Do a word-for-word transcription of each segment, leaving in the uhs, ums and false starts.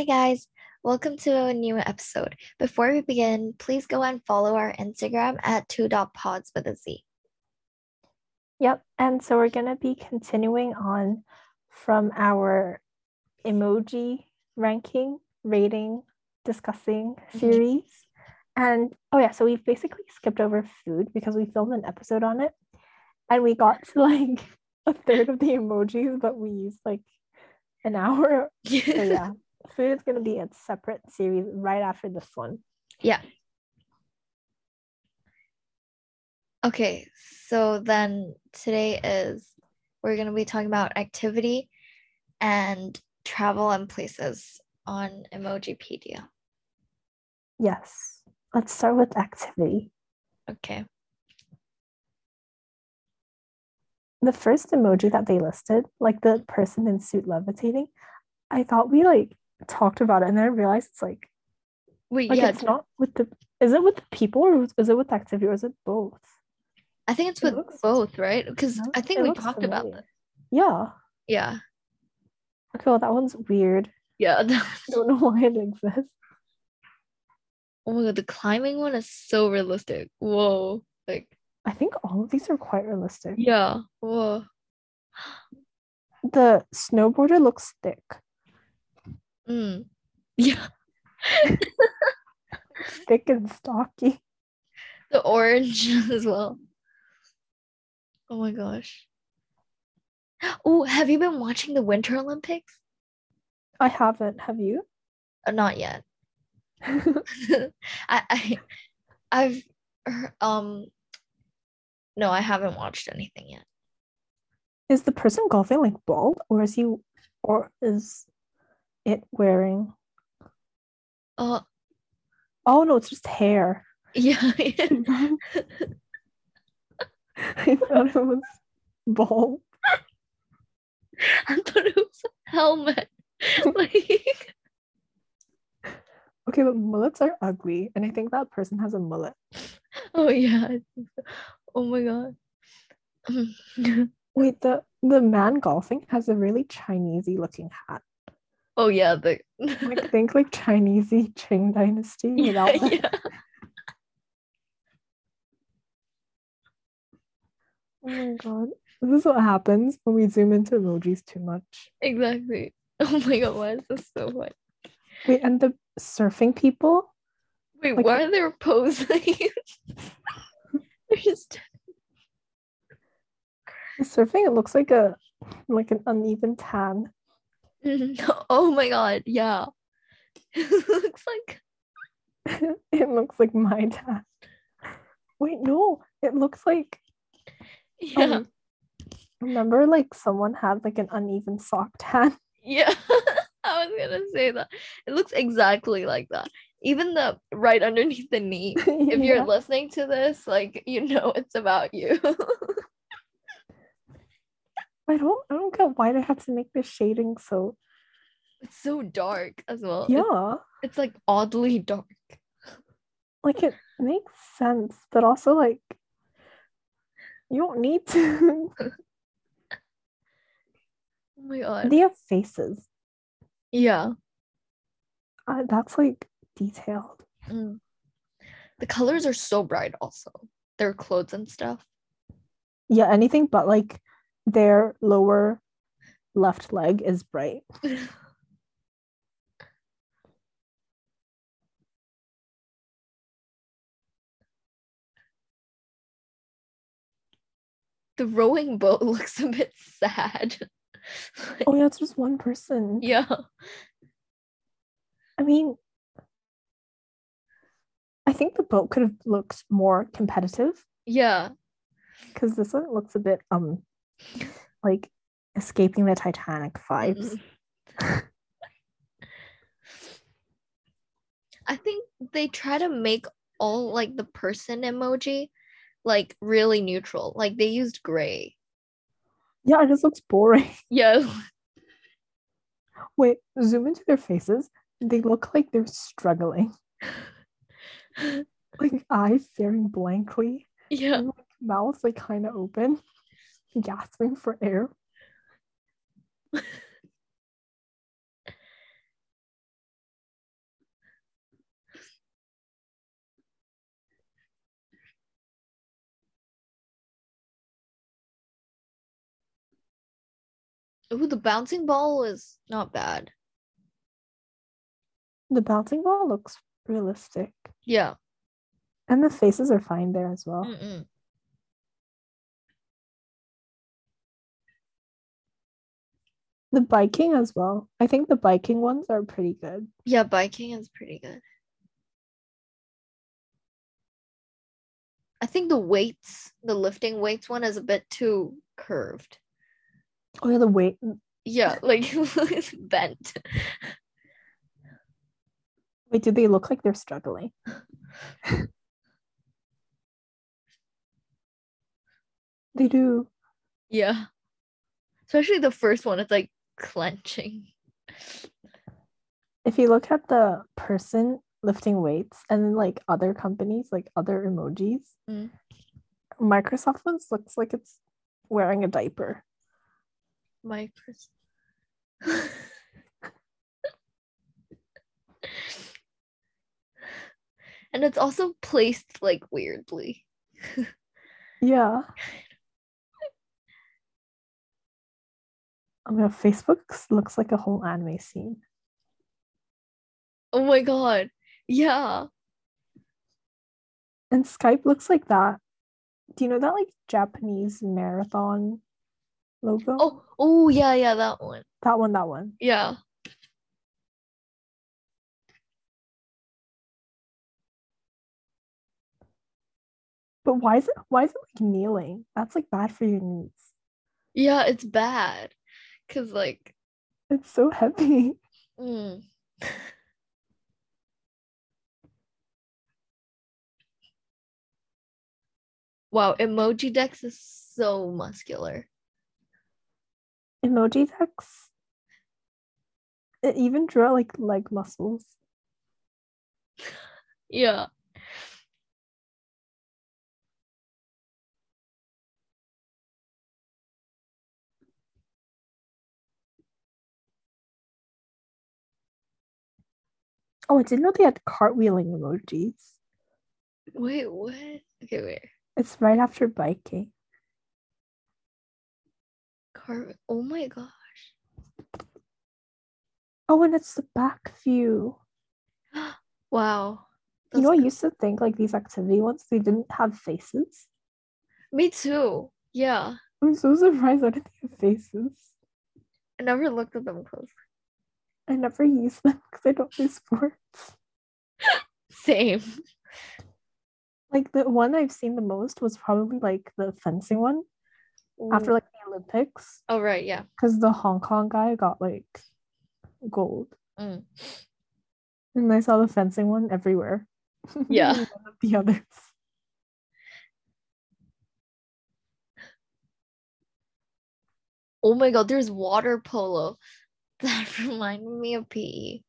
Hi guys, welcome to a new episode. Before we begin, please go and follow our Instagram at two dot pods with a Z. Yep, and so we're going to be continuing on from our emoji ranking, rating, discussing series. Mm-hmm. And oh yeah, so we've basically skipped over food because we filmed an episode on it and we got to like a third of the emojis, but we used like an hour. So yeah. Food is going to be a separate series right after this one. Yeah. Okay, so then today is, we're going to be talking about activity and travel and places on Emojipedia. Yes. Let's start with activity. Okay. The first emoji that they listed, like the person in suit levitating, I thought we like talked about it and then I realized it's like wait like yeah it's not with the is it with the people or is it with activity or is it both? I think it's it with looks, both, right? Because no, I think we talked familiar. about this. Yeah. Yeah. Okay, well that one's weird. Yeah. I don't know why it exists. Oh my god, the climbing one is so realistic. Whoa. Like I think all of these are quite realistic. Yeah. Whoa. The snowboarder looks thick. Mm. Yeah. Thick and stocky. The orange as well. Oh my gosh. Oh, have you been watching the Winter Olympics? I haven't. Have you? Uh, not yet. I, I I've um no, I haven't watched anything yet. Is the person golfing like bald or is he or is it wearing uh oh no, it's just hair. Yeah. I thought it was bald. I thought it was a helmet. Like okay, but mullets are ugly and I think that person has a mullet. Oh yeah, I think so. Oh my god. Wait, the the man golfing has a really Chinesey looking hat. Oh yeah, the I think like Chinesey Qing Dynasty. Yeah, yeah. Oh my god, this is what happens when we zoom into emojis too much. Exactly. Oh my god, why is this so funny? Wait, and the surfing people? Wait, like, why are they posing? They're just surfing. It looks like a like an uneven tan. Oh my god, yeah. It looks like it looks like my dad. Wait, no, it looks like yeah. Um, remember like someone had like an uneven sock tan? Yeah. I was gonna say that. It looks exactly like that. Even the right underneath the knee. If yeah. You're listening to this, like you know it's about you. I don't I don't get why they had to make the shading so it's so dark as well. Yeah. It's, it's like oddly dark. Like it makes sense, but also like you don't need to. Oh my god. They have faces. Yeah. Uh, that's like detailed. Mm. The colors are so bright also. Their clothes and stuff. Yeah, anything but like their lower left leg is bright. The rowing boat looks a bit sad. Like, oh yeah, it's just one person. Yeah. I mean, I think the boat could have looked more competitive. Yeah. Because this one looks a bit, um, like escaping the Titanic vibes. Mm. I think they try to make all like the person emoji like really neutral. Like they used gray. Yeah, it just looks boring. Yeah. Wait, zoom into their faces. They look like they're struggling. Like eyes staring blankly. Yeah. And, like, mouths like kind of open. Gasping for air. Ooh, the bouncing ball is not bad. The bouncing ball looks realistic. Yeah. And the faces are fine there as well. Mm-mm. The biking as well. I think the biking ones are pretty good. Yeah, biking is pretty good. I think the weights, the lifting weights one is a bit too curved. Oh, yeah, the weight. Yeah, like it's bent. Wait, do they look like they're struggling? They do. Yeah. Especially the first one, it's like clenching. If you look at the person lifting weights and then like other companies, like other emojis, mm. Microsoft ones looks like it's wearing a diaper. Microsoft. And it's also placed like weirdly. Yeah. I mean, Facebook looks like a whole anime scene. Oh my god. Yeah. And Skype looks like that. Do you know that like Japanese marathon logo? Oh, oh yeah, yeah, that one. That one, that one. Yeah. But why is it why is it like kneeling? That's like bad for your knees. Yeah, it's bad. Cause like it's so heavy. Mm. Wow, Emoji Dex is so muscular. Emoji Dex. It even drew like leg muscles. Yeah. Oh, I didn't know they had cartwheeling emojis. Wait, what? Okay, wait. It's right after biking. Car- oh my gosh. Oh, and it's the back view. Wow. That's you know, cool. I used to think like these activity ones, they didn't have faces. Me too. Yeah. I'm so surprised I didn't have faces. I never looked at them closely. I never use them because I don't do sports. Same. Like the one I've seen the most was probably like the fencing one. Ooh. After like the Olympics. Oh right, yeah. Because the Hong Kong guy got like gold. Mm. And I saw the fencing one everywhere. Yeah. One of the others. Oh my god, there's water polo. That reminded me of P E.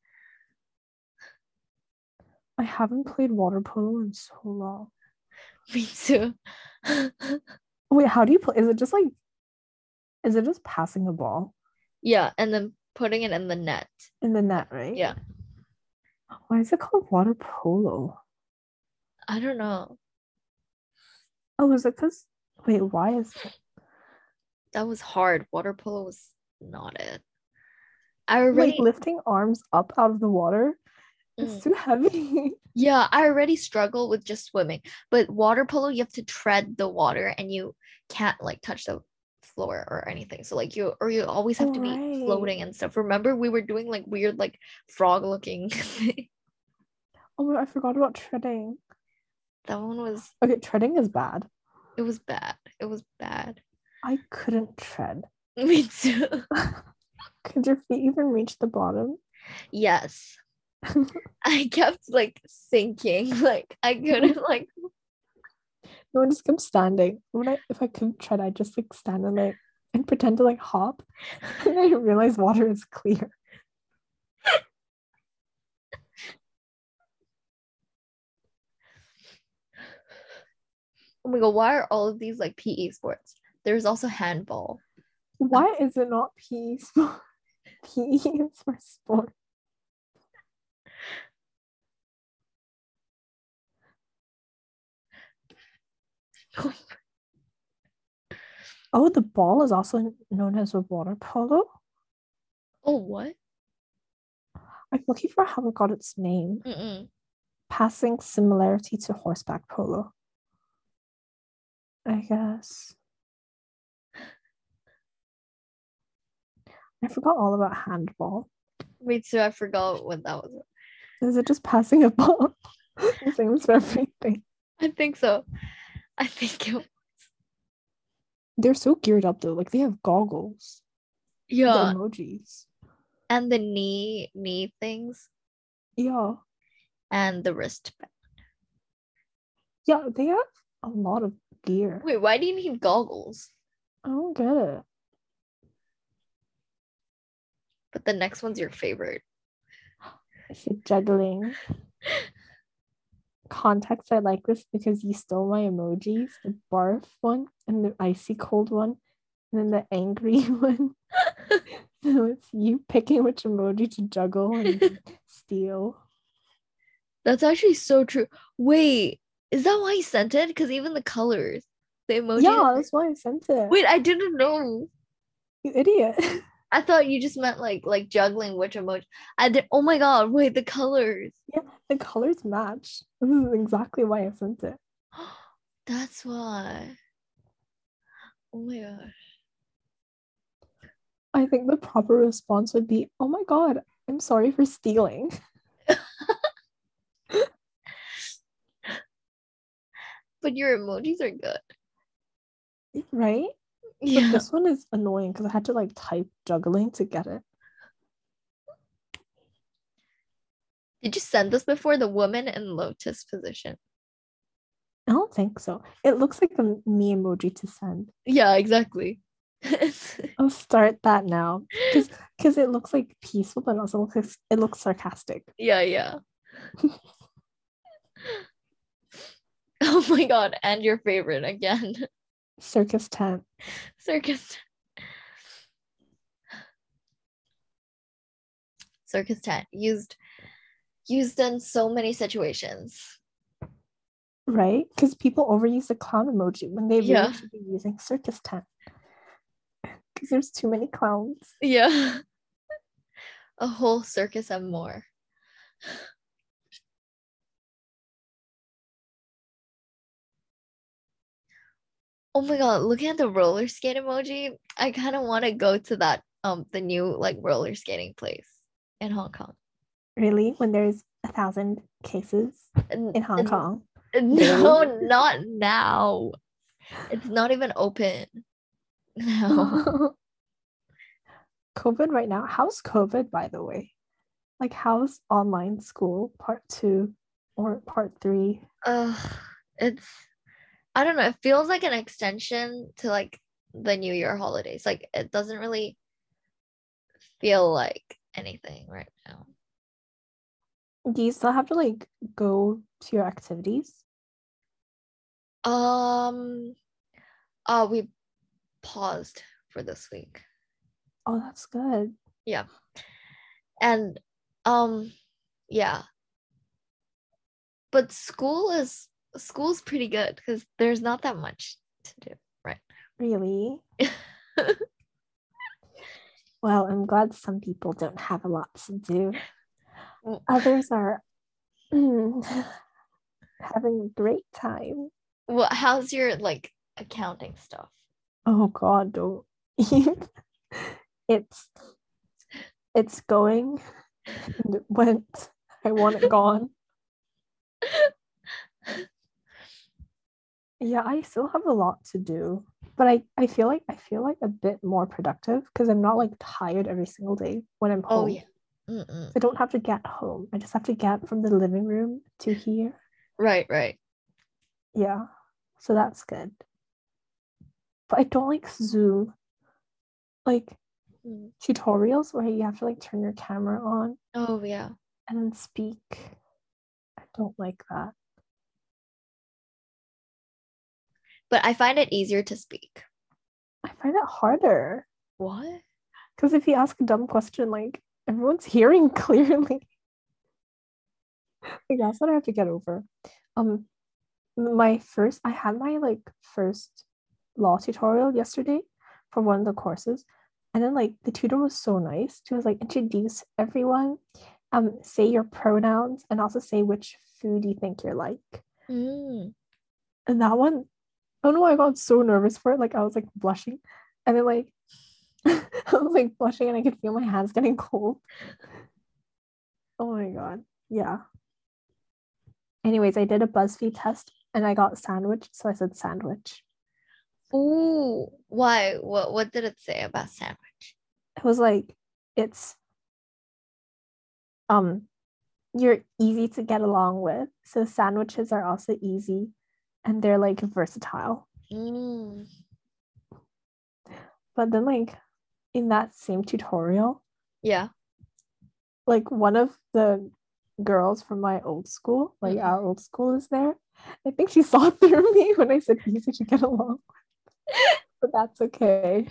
I haven't played water polo in so long. Me too. Wait, how do you play? Is it just like, is it just passing the ball? Yeah, and then putting it in the net. In the net, right? Yeah. Why is it called water polo? I don't know. Oh, is it because, wait, why is it? That was hard. Water polo was not it. I already like lifting arms up out of the water is mm. too heavy. Yeah, I already struggle with just swimming, but water polo you have to tread the water and you can't like touch the floor or anything. So like you or you always have oh, to be right. floating and stuff. Remember we were doing like weird like frog looking. Oh my! I forgot about treading. That one was okay. Treading is bad. It was bad. It was bad. I couldn't tread. Me too. Could your feet even reach the bottom? Yes. I kept like sinking. Like I couldn't like no, I just kept standing. When I if I couldn't tread, I just like stand and like and pretend to like hop. And I realized water is clear. Oh my god, why are all of these like P E sports? There's also handball. Why is it not P E sports? P E is for sport. Oh, the ball is also known as a water polo. Oh, what? I'm looking for how it got its name. Mm-mm. Passing similarity to horseback polo, I guess. I forgot all about handball. Me too. I forgot what that was. Is it just passing a ball? The same as for everything. I think so. I think it was. They're so geared up though. Like they have goggles. Yeah. The emojis. And the knee knee things. Yeah. And the wristband. Yeah, they have a lot of gear. Wait, why do you need goggles? I don't get it. But the next one's your favorite. Juggling. Context, I like this because you stole my emojis. The barf one and the icy cold one. And then the angry one. So it's you picking which emoji to juggle and steal. That's actually so true. Wait, is that why you sent it? Because even the colors, the emoji. Yeah, that's why I sent it. Wait, I didn't know. You idiot. I thought you just meant like like juggling which emoji. I did. Oh my god! Wait, the colors. Yeah, the colors match. This is exactly why I sent it. That's why. Oh my god. I think the proper response would be, "Oh my god, I'm sorry for stealing." But your emojis are good, right? Yeah. But this one is annoying because I had to like type juggling to get it. Did you send this before? The woman in lotus position? I don't think so. It looks like the me emoji to send. Yeah, exactly. I'll start that now because because it looks like peaceful, but also looks, it looks sarcastic. Yeah, yeah. Oh my god! And your favorite again, circus tent. Circus. Circus tent used used in so many situations. Right, because people overuse the clown emoji when they really yeah. should be using circus tent. Because there's too many clowns. Yeah. A whole circus and more. Oh my god, looking at the roller skate emoji, I kind of want to go to that um the new like roller skating place in Hong Kong. Really? When there's a thousand cases in Hong Kong? No, not now. It's not even open. No. COVID right now. How's COVID, by the way? Like, how's online school part two or part three? Uh, it's, I don't know. It feels like an extension to like the New Year holidays. Like, it doesn't really feel like anything right now. Do you still have to like go to your activities? Um, uh, we paused for this week. Oh, that's good. Yeah. And um yeah. But school is school's pretty good because there's not that much to do, right? Really? Well, I'm glad some people don't have a lot to do. Others are mm, having a great time. Well, how's your like accounting stuff? Oh god, don't. It's it's going and it went. I want it gone. Yeah, I still have a lot to do, but I, I feel like I feel like a bit more productive because I'm not like tired every single day when I'm home. Oh yeah. Mm-mm. I don't have to get home. I just have to get from the living room to here. Right, right. Yeah. So that's good. But I don't like Zoom like mm. tutorials where you have to like turn your camera on. Oh yeah. And then speak. I don't like that. But I find it easier to speak. I find it harder. What? Because if you ask a dumb question, like everyone's hearing clearly. Like that's what I have to get over. Um my first I had my like first law tutorial yesterday for one of the courses. And then like the tutor was so nice. She was like, introduce everyone, um, say your pronouns, and also say which food you think you're like. Mm. And that one, I don't know why I got so nervous for it. Like I was like blushing, and then like I was like blushing, and I could feel my hands getting cold. Oh my god, yeah. Anyways, I did a BuzzFeed test, and I got sandwich, so I said sandwich. Ooh, why? What What did it say about sandwich? It was like, it's um, you're easy to get along with, so sandwiches are also easy, and they're like versatile. Mm. But then, like, in that same tutorial, yeah, like one of the girls from my old school, like mm-hmm. our old school, is there. I think she saw through me when I said easy to get along with, but that's okay.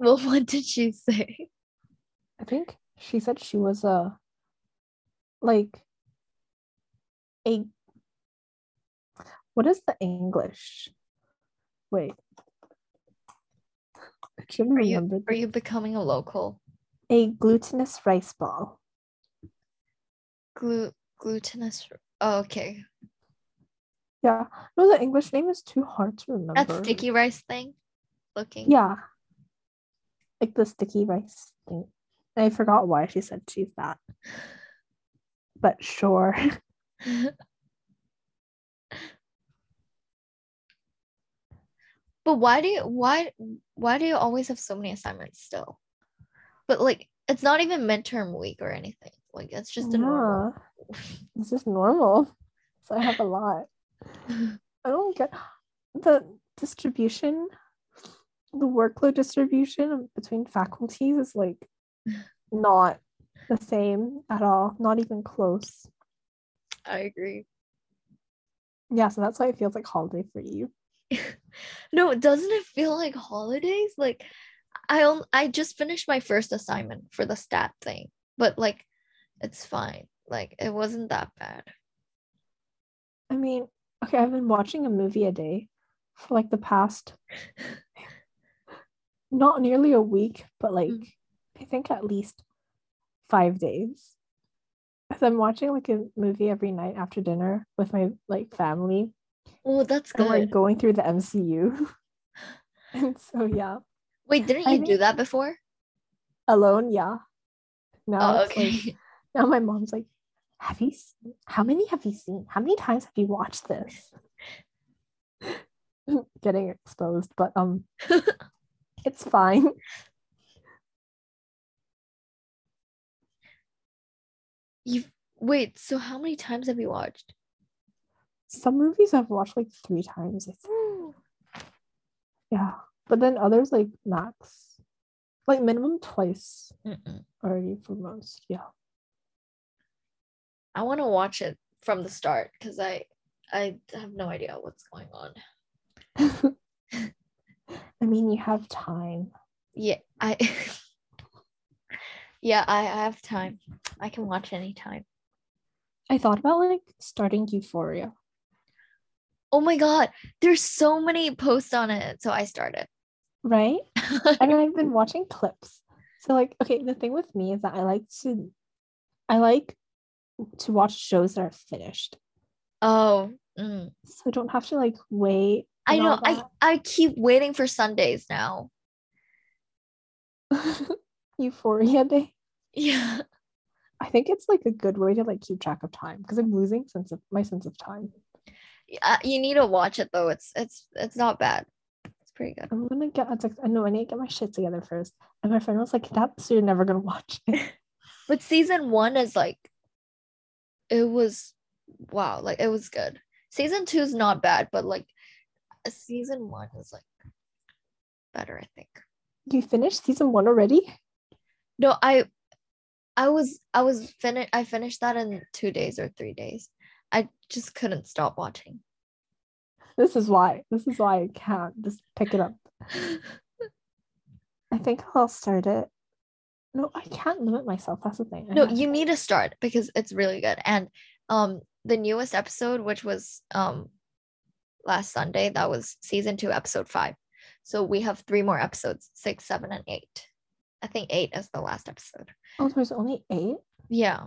Well, what did she say? I think she said she was a like a what is the English? Wait, I shouldn't remember. Are you becoming a local? A glutinous rice ball. Glu glutinous. Oh, okay. Yeah. No, the English name is too hard to remember. That sticky rice thing? Looking. Yeah. Like the sticky rice thing. I forgot why she said she's that. But sure. But why do you why why do you always have so many assignments still? But like it's not even midterm week or anything. Like it's just yeah. a normal. It's just normal. So I have a lot. I don't get the distribution, the workload distribution between faculties is like not the same at all. Not even close. I agree. Yeah, so that's why it feels like holiday for you. No, doesn't it feel like holidays? Like I only, I just finished my first assignment for the stat thing, but like it's fine. Like it wasn't that bad. I mean, okay, I've been watching a movie a day for like the past not nearly a week, but like mm-hmm. I think at least five days. Because I'm watching like a movie every night after dinner with my like family. Oh, that's good. And, like going through the M C U. And so yeah. Wait, didn't you I do that before? Alone, yeah. No. Oh, okay. Like, now my mom's like, have you seen, how many have you seen? How many times have you watched this? Getting exposed, but um it's fine. You wait, so how many times have you watched? Some movies I've watched like three times, I think. Yeah. But then others like max, like minimum twice Mm-mm. already for most. Yeah. I want to watch it from the start because I I have no idea what's going on. I mean, you have time. Yeah, I Yeah, I, I have time. I can watch anytime. I thought about like starting Euphoria. Oh my god, there's so many posts on it, so I started. Right? And I've been watching clips. So like, okay, the thing with me is that I like to I like to watch shows that are finished. Oh. Mm. So I don't have to like wait. I know, I, I keep waiting for Sundays now. Euphoria Day? Yeah. I think it's like a good way to like keep track of time because I'm losing sense of my sense of time. Uh, you need to watch it though. It's it's it's not bad. It's pretty good. I'm gonna get. I know I need to get my shit together first. And my friend was like, "That's so you're never gonna watch it." But season one is like, it was wow. Like it was good. Season two is not bad, but like, season one is like better, I think. You finished season one already? No, I, I was I was finished. I finished that in two days or three days. I just couldn't stop watching. This is why. This is why I can't just pick it up. I think I'll start it. No, I can't limit myself. That's the thing. No, you need to start because it's really good. And um, the newest episode, which was um, last Sunday. That was season two, episode five. So we have three more episodes, six, seven, and eight. I think eight is the last episode. Oh, there's only eight? Yeah.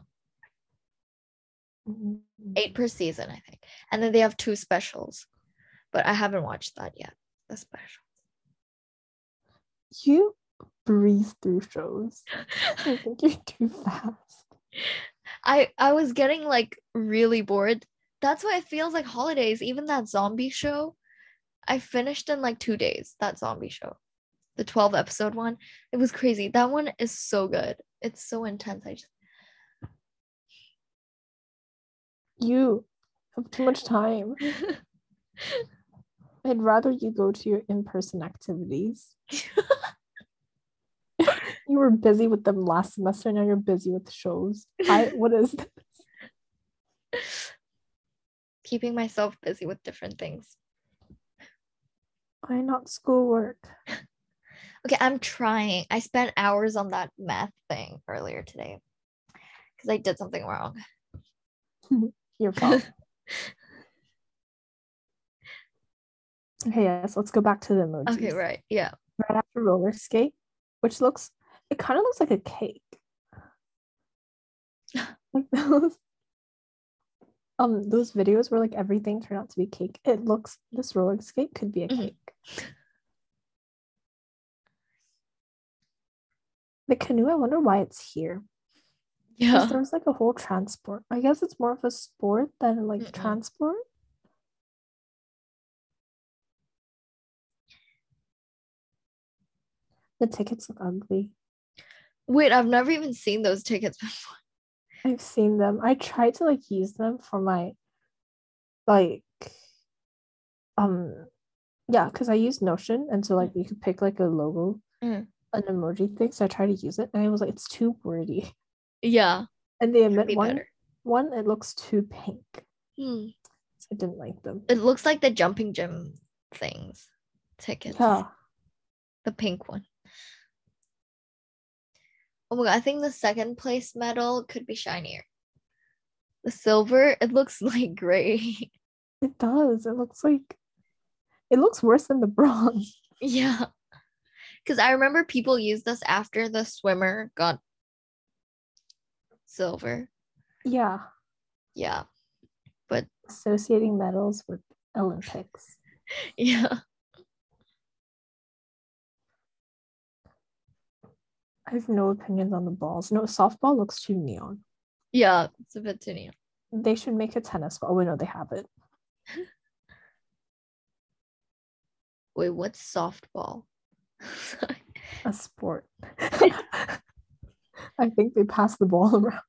Mm-hmm. Eight per season, I think. And then they have two specials, but I haven't watched that yet, the special. You breeze through shows. I think you're too fast. I I was getting like really bored. That's why it feels like holidays. Even that zombie show, I finished in like two days. That zombie show, the twelve episode one, it was crazy. That one is so good. It's so intense. I just you have too much time. I'd rather you go to your in-person activities. You were busy with them last semester. Now you're busy with shows. I what is this? Keeping myself busy with different things. Why not schoolwork? Okay, I'm trying. I spent hours on that math thing earlier today because I did something wrong. Your fault. Okay, yes, let's go back to the emojis. Okay, right, yeah. Right after roller skate, which looks, it kind of looks like a cake. Like those, um, those videos where like everything turned out to be cake. It looks, this roller skate could be a cake. Mm-hmm. The canoe, I wonder why it's here. Yeah. There's like a whole transport. I guess it's more of a sport than like mm-hmm. transport. The tickets look ugly. Wait, I've never even seen those tickets before. I've seen them. I tried to like use them for my like um yeah, because I used Notion, and so like you could pick like a logo, mm. an emoji thing. So I tried to use it and I was like, it's too wordy. Yeah. And they admit be one better. one it looks too pink. Hmm. So I didn't like them. It looks like the jumping gym things tickets. Yeah. The pink one. Oh my god, I think the second place medal could be shinier. The silver, it looks like gray. It does. It looks like, it looks worse than the bronze. Yeah. Because I remember people used this after the swimmer got silver. Yeah. Yeah. But associating medals with Olympics. Yeah. I have no opinions on the balls. No, softball looks too neon. Yeah, it's a bit too neon. They should make a tennis ball. Wait, no, they have it. Wait, what's softball? A sport. I think they pass the ball around.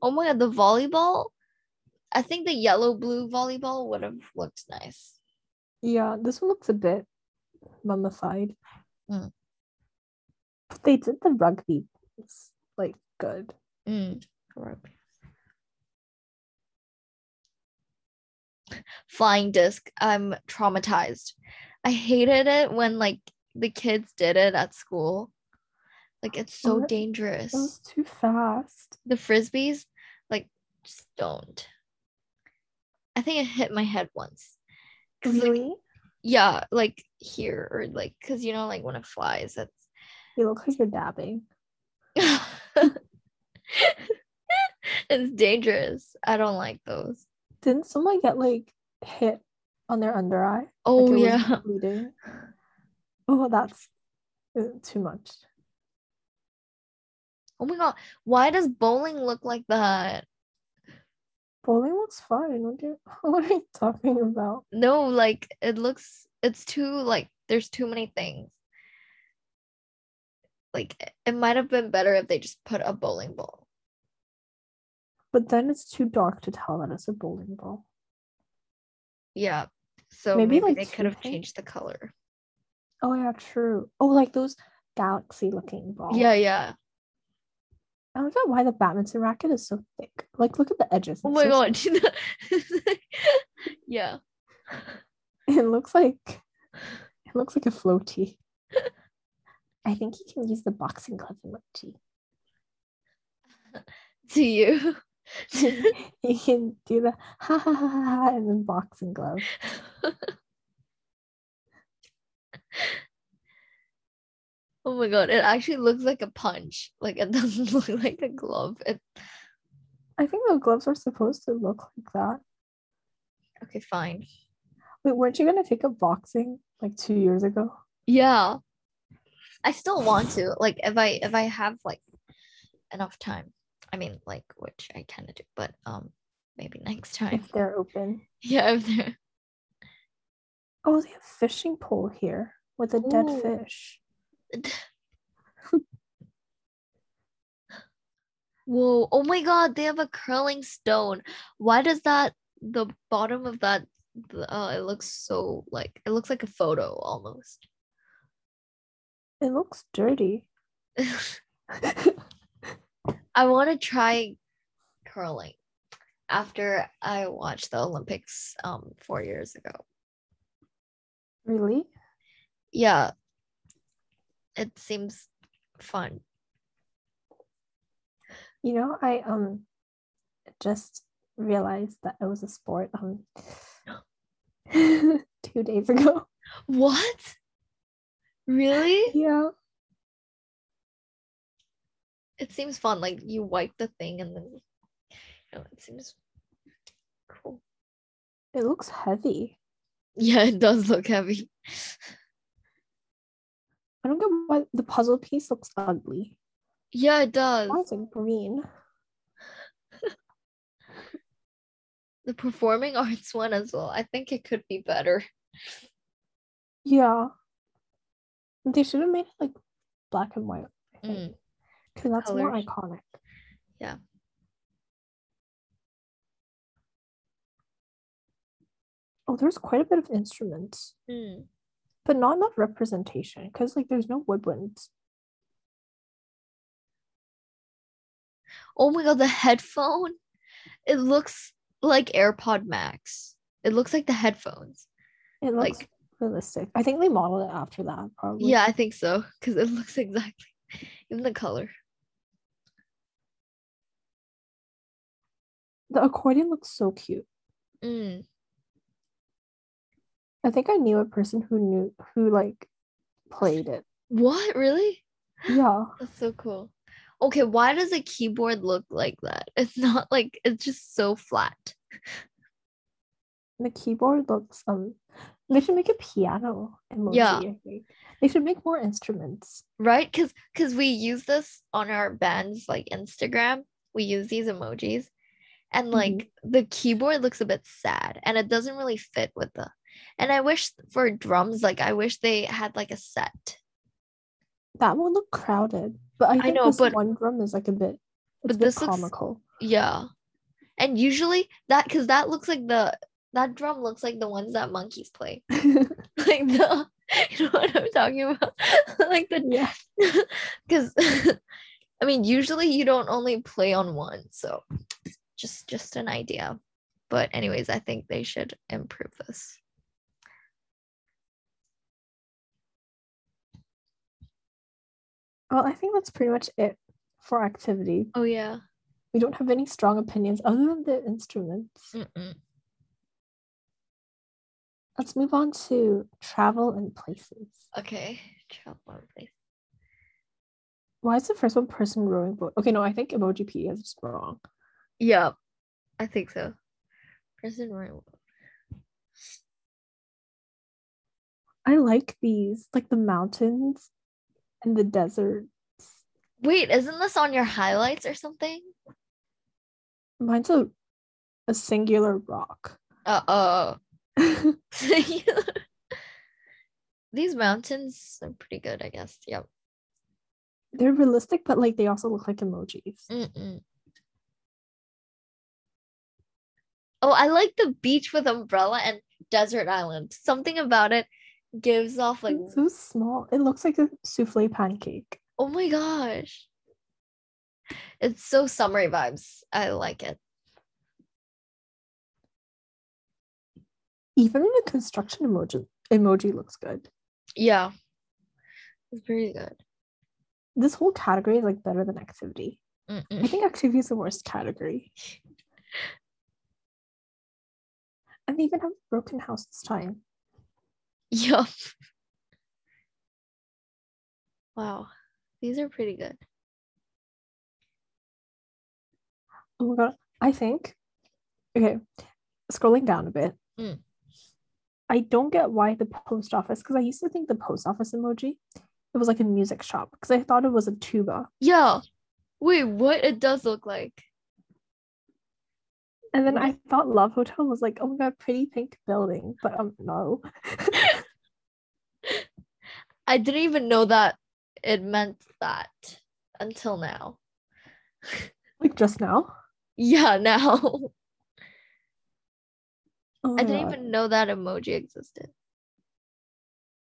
Oh my god, the volleyball? I think the yellow-blue volleyball would have looked nice. Yeah, this one looks a bit mummified. Mm. But they did the rugby. It's like good. Mm. Flying disc. I'm traumatized. I hated it when like the kids did it at school. Like it's so oh, dangerous. It was too fast. The frisbees, like just don't. I think it hit my head once. Really? Like, yeah, like here, or like, because you know, like when it flies, it's you look like you're dabbing. It's dangerous. I don't like those. Didn't someone get like hit on their under eye? Oh, like yeah. Bleeding? Oh, that's too much. Oh my god, why does bowling look like that? Bowling looks fine. What, you, what are you talking about? No, like it looks, it's too like there's too many things. Like it might have been better if they just put a bowling ball. But then it's too dark to tell that it's a bowling ball. Yeah. So maybe, maybe like they could have changed the color. Oh yeah, true. Oh, like those galaxy looking balls. Yeah, yeah. I don't know why the badminton racket is so thick. Like, look at the edges. It's oh my so god. Yeah. It looks like it looks like a floaty. I think you can use the boxing glove emoji. Do you? You can do the ha ha ha ha and then boxing gloves. Oh my god, it actually looks like a punch. Like, it doesn't look like a glove. It... I think the gloves are supposed to look like that. Okay, fine. Wait, weren't you going to take up boxing like two years ago? Yeah. I still want to. Like, if I if I have like enough time. I mean, like, which I kind of do, but um, maybe next time. If they're open. Yeah, if they're... Oh, they have a fishing pole here with a Ooh. dead fish. Whoa, oh my god, they have a curling stone. Why does that, the bottom of that, uh, it looks so like, it looks like a photo almost. It looks dirty. I want to try curling after I watched the Olympics um four years ago. Really? Yeah. It seems fun. You know, I um just realized that it was a sport um two days ago. What? Really? Yeah. It seems fun. Like, you wipe the thing and then, you know, it seems cool. It looks heavy. Yeah, it does look heavy. I don't get why the puzzle piece looks ugly. Yeah, it does. Why is it green? The performing arts one as well. I think it could be better. Yeah. They should have made it like black and white, I think. Because mm. that's Colors. More iconic. Yeah. Oh, there's quite a bit of instruments. Mm. But not enough representation, because like there's no woodwinds. Oh my god, the headphone! It looks like AirPod Max. It looks like the headphones. It looks like realistic. I think they modeled it after that, probably. Yeah, I think so, because it looks exactly, even the color. The accordion looks so cute. Mm. I think I knew a person who knew who like played it. What? Really? Yeah. That's so cool. Okay, why does a keyboard look like that? It's not like, it's just so flat. The keyboard looks um they should make a piano emoji. Yeah. I think. They should make more instruments. Right? Cause cause we use this on our band's like Instagram. We use these emojis. And like mm-hmm. the keyboard looks a bit sad and it doesn't really fit with the And I wish for drums, like, I wish they had, like, a set. That one looked crowded. But I think I know, this but, one drum is, like, a bit, but a bit this comical. Looks, yeah. And usually that, because that looks like the, that drum looks like the ones that monkeys play. Like the, you know what I'm talking about? Like the, yeah. Because, I mean, usually you don't only play on one. So just, just an idea. But anyways, I think they should improve this. Well, I think that's pretty much it for activity. Oh, yeah. We don't have any strong opinions other than the instruments. Mm-mm. Let's move on to travel and places. Okay, travel and places. Why is the first one person rowing boat? Okay, no, I think Emojipedia is wrong. Yeah, I think so. Person rowing boat. I like these, like the mountains. And the desert. Wait, isn't this on your highlights or something? Mine's a, a singular rock. Uh oh. Singular. These mountains are pretty good, I guess. Yep. They're realistic, but like they also look like emojis. Mm-mm. Oh, I like the beach with umbrella and desert island. Something about it. Gives off like it's so small. It looks like a souffle pancake. Oh my gosh. It's so summery vibes. I like it. Even the construction emoji emoji looks good. Yeah. It's pretty good. This whole category is like better than activity. Mm-mm. I think activity is the worst category. And they even have a broken house this time. Yup. Wow. These are pretty good. Oh my god. I think. Okay. Scrolling down a bit. Mm. I don't get why the post office, because I used to think the post office emoji, it was like a music shop, because I thought it was a tuba. Yeah. Wait, what? It does look like. And then I thought Love Hotel was like, oh my god, pretty pink building, but um, no. I didn't even know that it meant that until now. Like just now? Yeah, now. Oh I didn't god. even know that emoji existed.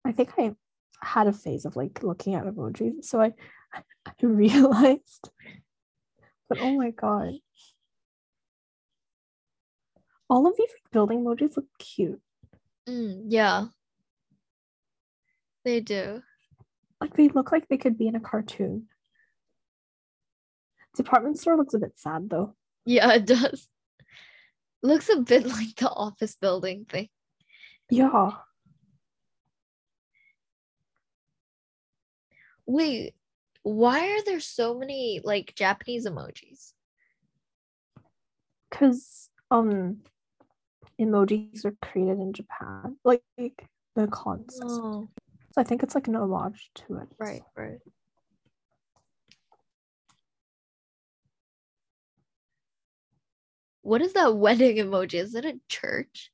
I think I had a phase of like looking at emojis, so I, I realized. But oh my god. All of these like, building emojis look cute. Mm, yeah. They do. Like, they look like they could be in a cartoon. Department store looks a bit sad, though. Yeah, it does. Looks a bit like the office building thing. Yeah. Wait, why are there so many, like, Japanese emojis? Because, um... emojis are created in Japan, like, like the concept. Oh. So I think it's like an homage to it. Right, right. What is that wedding emoji? Is it a church?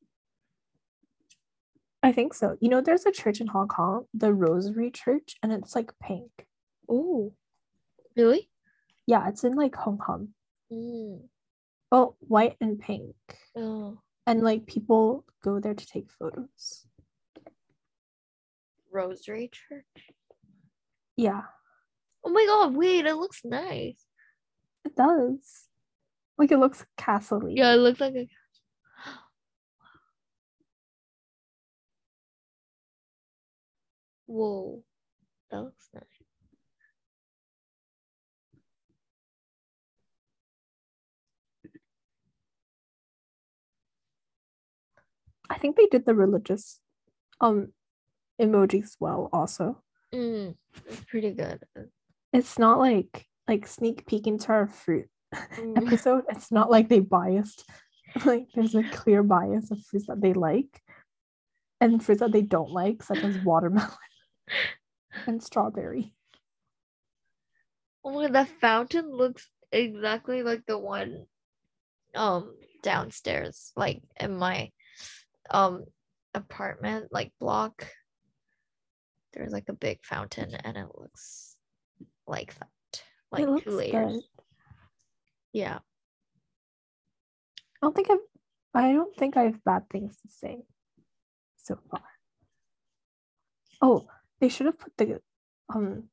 I think so. You know, there's a church in Hong Kong, the Rosary Church, and it's like pink. Oh, really? Yeah, it's in like Hong Kong. Mm. Oh, white and pink. Oh. And, like, people go there to take photos. Rosary Church? Yeah. Oh, my God. Wait, it looks nice. It does. Like, it looks castle-y. Yeah, it looks like a castle. Whoa. That looks nice. I think they did the religious um emojis well also. Mm, it's pretty good. It's not like like sneak peek into our fruit mm. episode. It's not like they biased. Like there's a clear bias of fruits that they like and fruits that they don't like, such as watermelon and strawberry. Oh my god, that fountain looks exactly like the one um downstairs, like in my um apartment like block. There's like a big fountain and it looks like that, like two layers. Good. Yeah, I don't think I've I don't think I have bad things to say so far. Oh, they should have put the um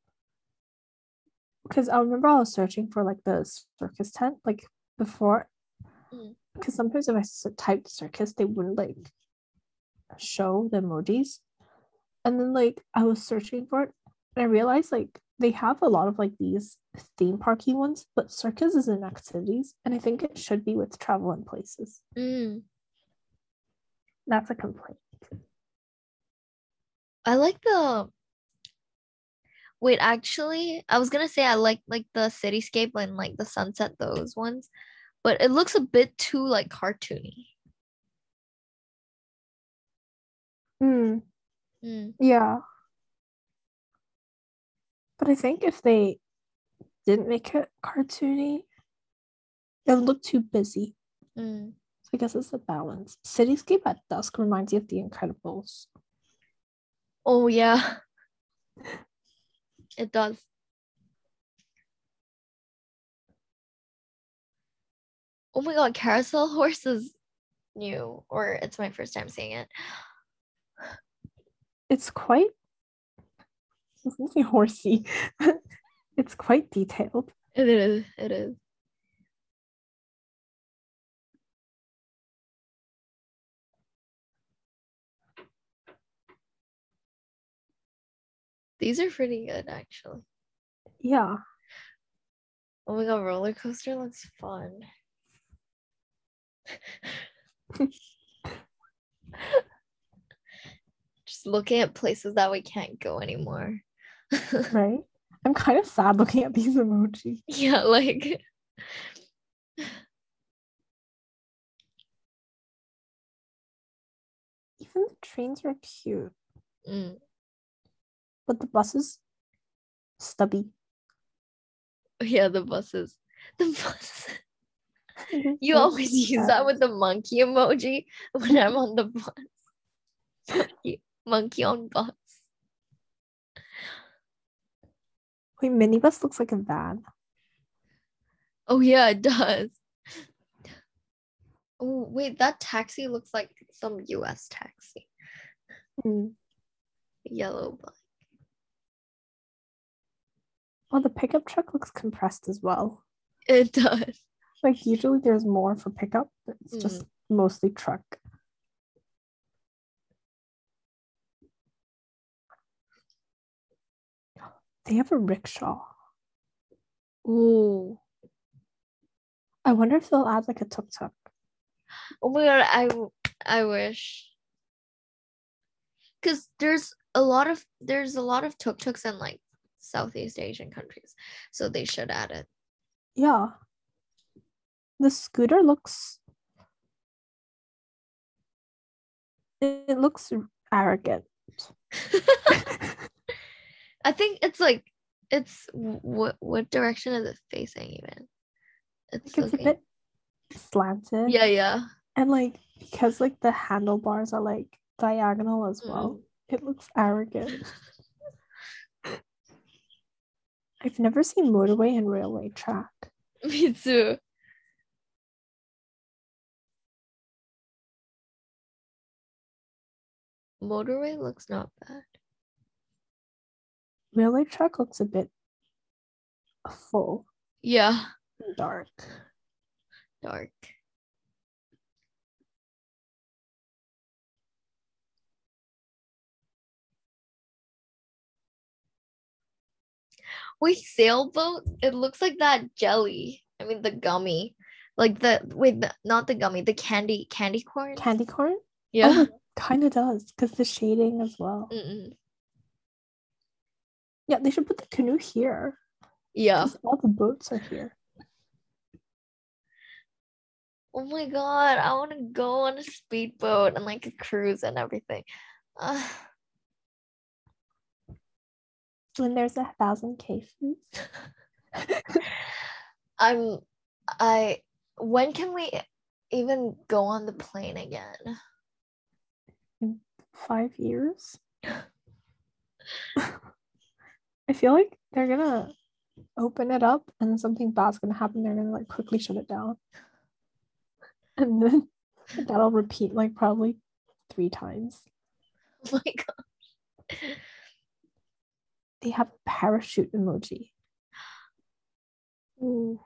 because I remember I was searching for like the circus tent like before, because mm. sometimes if I typed circus they wouldn't like show the emojis, and then like I was searching for it and I realized like they have a lot of like these theme parky ones, but circus is in activities and I think it should be with travel and places. Mm. That's a complaint. I like the wait actually I was gonna say I like like the cityscape and like the sunset, those ones, but it looks a bit too like cartoony. Mm. Mm. Yeah. But I think if they didn't make it cartoony, it would look too busy. Mm. So I guess it's a balance. Cityscape at dusk reminds you of The Incredibles. Oh, yeah. It does. Oh my god, Carousel Horse is new, or it's my first time seeing it. It's quite, I was gonna say horsey. It's quite detailed. It is, it is. These are pretty good, actually. Yeah. Oh my god, roller coaster looks fun. Just looking at places that we can't go anymore. Right? I'm kind of sad looking at these emojis. Yeah, like... Even the trains are cute. Mm. But the buses, stubby. Yeah, the buses. The buses. You always use that with the monkey emoji when I'm on the bus. Monkey, monkey on bus. Wait, minibus looks like a van. Oh, yeah, it does. Oh, wait, that taxi looks like some U S taxi. Mm. Yellow black. Oh, the pickup truck looks compressed as well. It does. Like, usually there's more for pickup, but it's mm. just mostly truck. They have a rickshaw. Ooh. I wonder if they'll add, like, a tuk-tuk. Oh, my God, I, I wish. Because there's a lot of, there's a lot of tuk-tuks in, like, Southeast Asian countries, so they should add it. Yeah. The scooter looks... It looks arrogant. I think it's like... It's... What, what direction is it facing, even? It's, like it's okay. a bit slanted. Yeah, yeah. And, like, because, like, the handlebars are, like, diagonal as well, mm. it looks arrogant. I've never seen motorway and railway track. Me too. Motorway looks not bad. Railway track looks a bit full. Yeah. Dark. Dark. Wait, sailboat? It looks like that jelly. I mean, the gummy. Like the, wait, the, not the gummy, the candy, candy corn? Candy corn? Yeah. Oh, it kind of does, because the shading as well. Mm-mm. Yeah, they should put the canoe here. Yeah. All the boats are here. Oh my god, I want to go on a speedboat and like a cruise and everything. Uh. When there's a thousand cases. I'm, I, when can we even go on the plane again? In five years? I feel like they're gonna open it up and something bad's gonna happen. They're gonna like quickly shut it down. And then that'll repeat like probably three times. Oh my gosh. They have a parachute emoji. Ooh.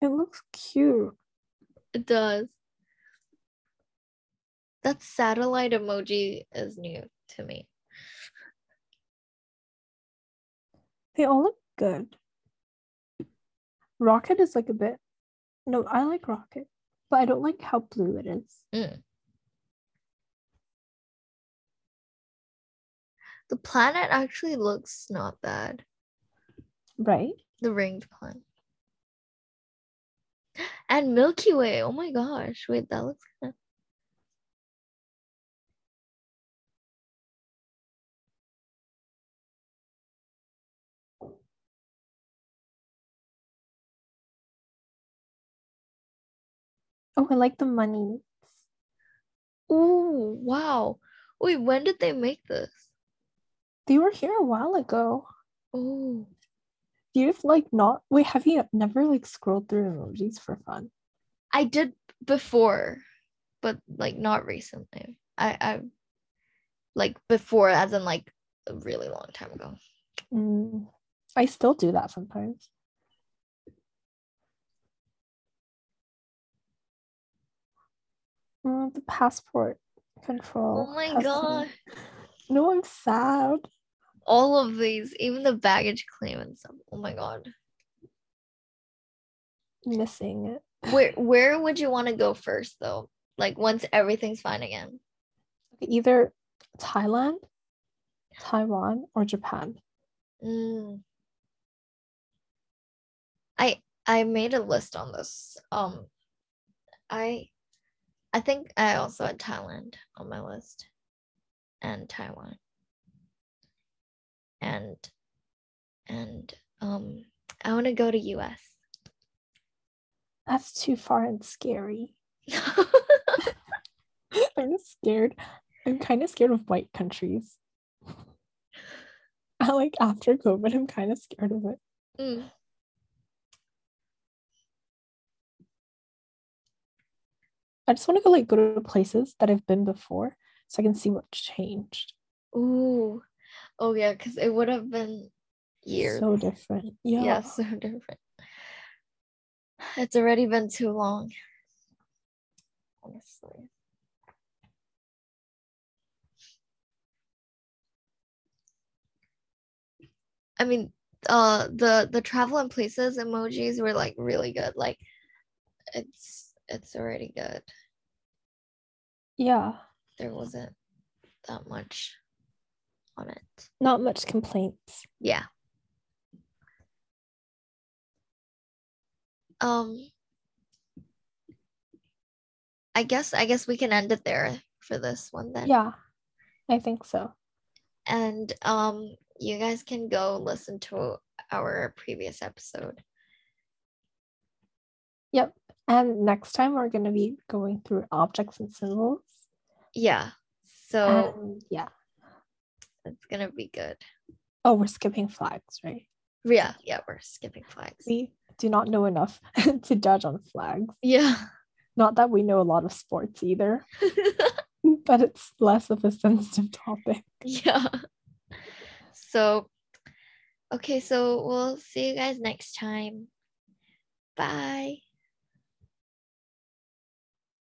It looks cute. It does. That satellite emoji is new to me. They all look good. Rocket is like a bit... No, I like Rocket. But I don't like how blue it is. Mm. The planet actually looks not bad. Right? The ringed planet. And Milky Way. Oh my gosh. Wait, that looks kind of... Oh, I like the money. Oh, wow. Wait, when did they make this? They were here a while ago. Oh. You've like not... Wait, have you never like scrolled through emojis for fun? I did before, but like not recently. I, I like before as in like a really long time ago. Mm, I still do that sometimes. The passport happen for all. Oh my god. No, I'm sad. All of these, even the baggage claim and stuff. Oh my god. Missing it. Where where would you want to go first though? Like once everything's fine again. Either Thailand, Taiwan, or Japan. Mm. I I made a list on this. Um I I think I also had Thailand on my list. And Taiwan. And and um I want to go to U S. That's too far and scary. I'm scared. I'm kind of scared of white countries. I like after COVID, I'm kind of scared of it. Mm. I just want to go like go to places that I've been before so I can see what changed. Ooh. Oh yeah, because it would have been years. So different. Yeah. Yeah, so different. It's already been too long. Honestly. I mean, uh, the the travel and places emojis were like really good. Like, it's it's already good. Yeah, there wasn't that much on it. Not much complaints. Yeah. Um. I guess I guess we can end it there for this one then. Yeah, I think so. And um. you guys can go listen to our previous episode. Yep. And next time we're going to be going through objects and symbols. Yeah. So, um, yeah. It's going to be good. Oh, we're skipping flags, right? Yeah. Yeah, we're skipping flags. We do not know enough to judge on flags. Yeah. Not that we know a lot of sports either, but it's less of a sensitive topic. Yeah. So, okay, so we'll see you guys next time. Bye.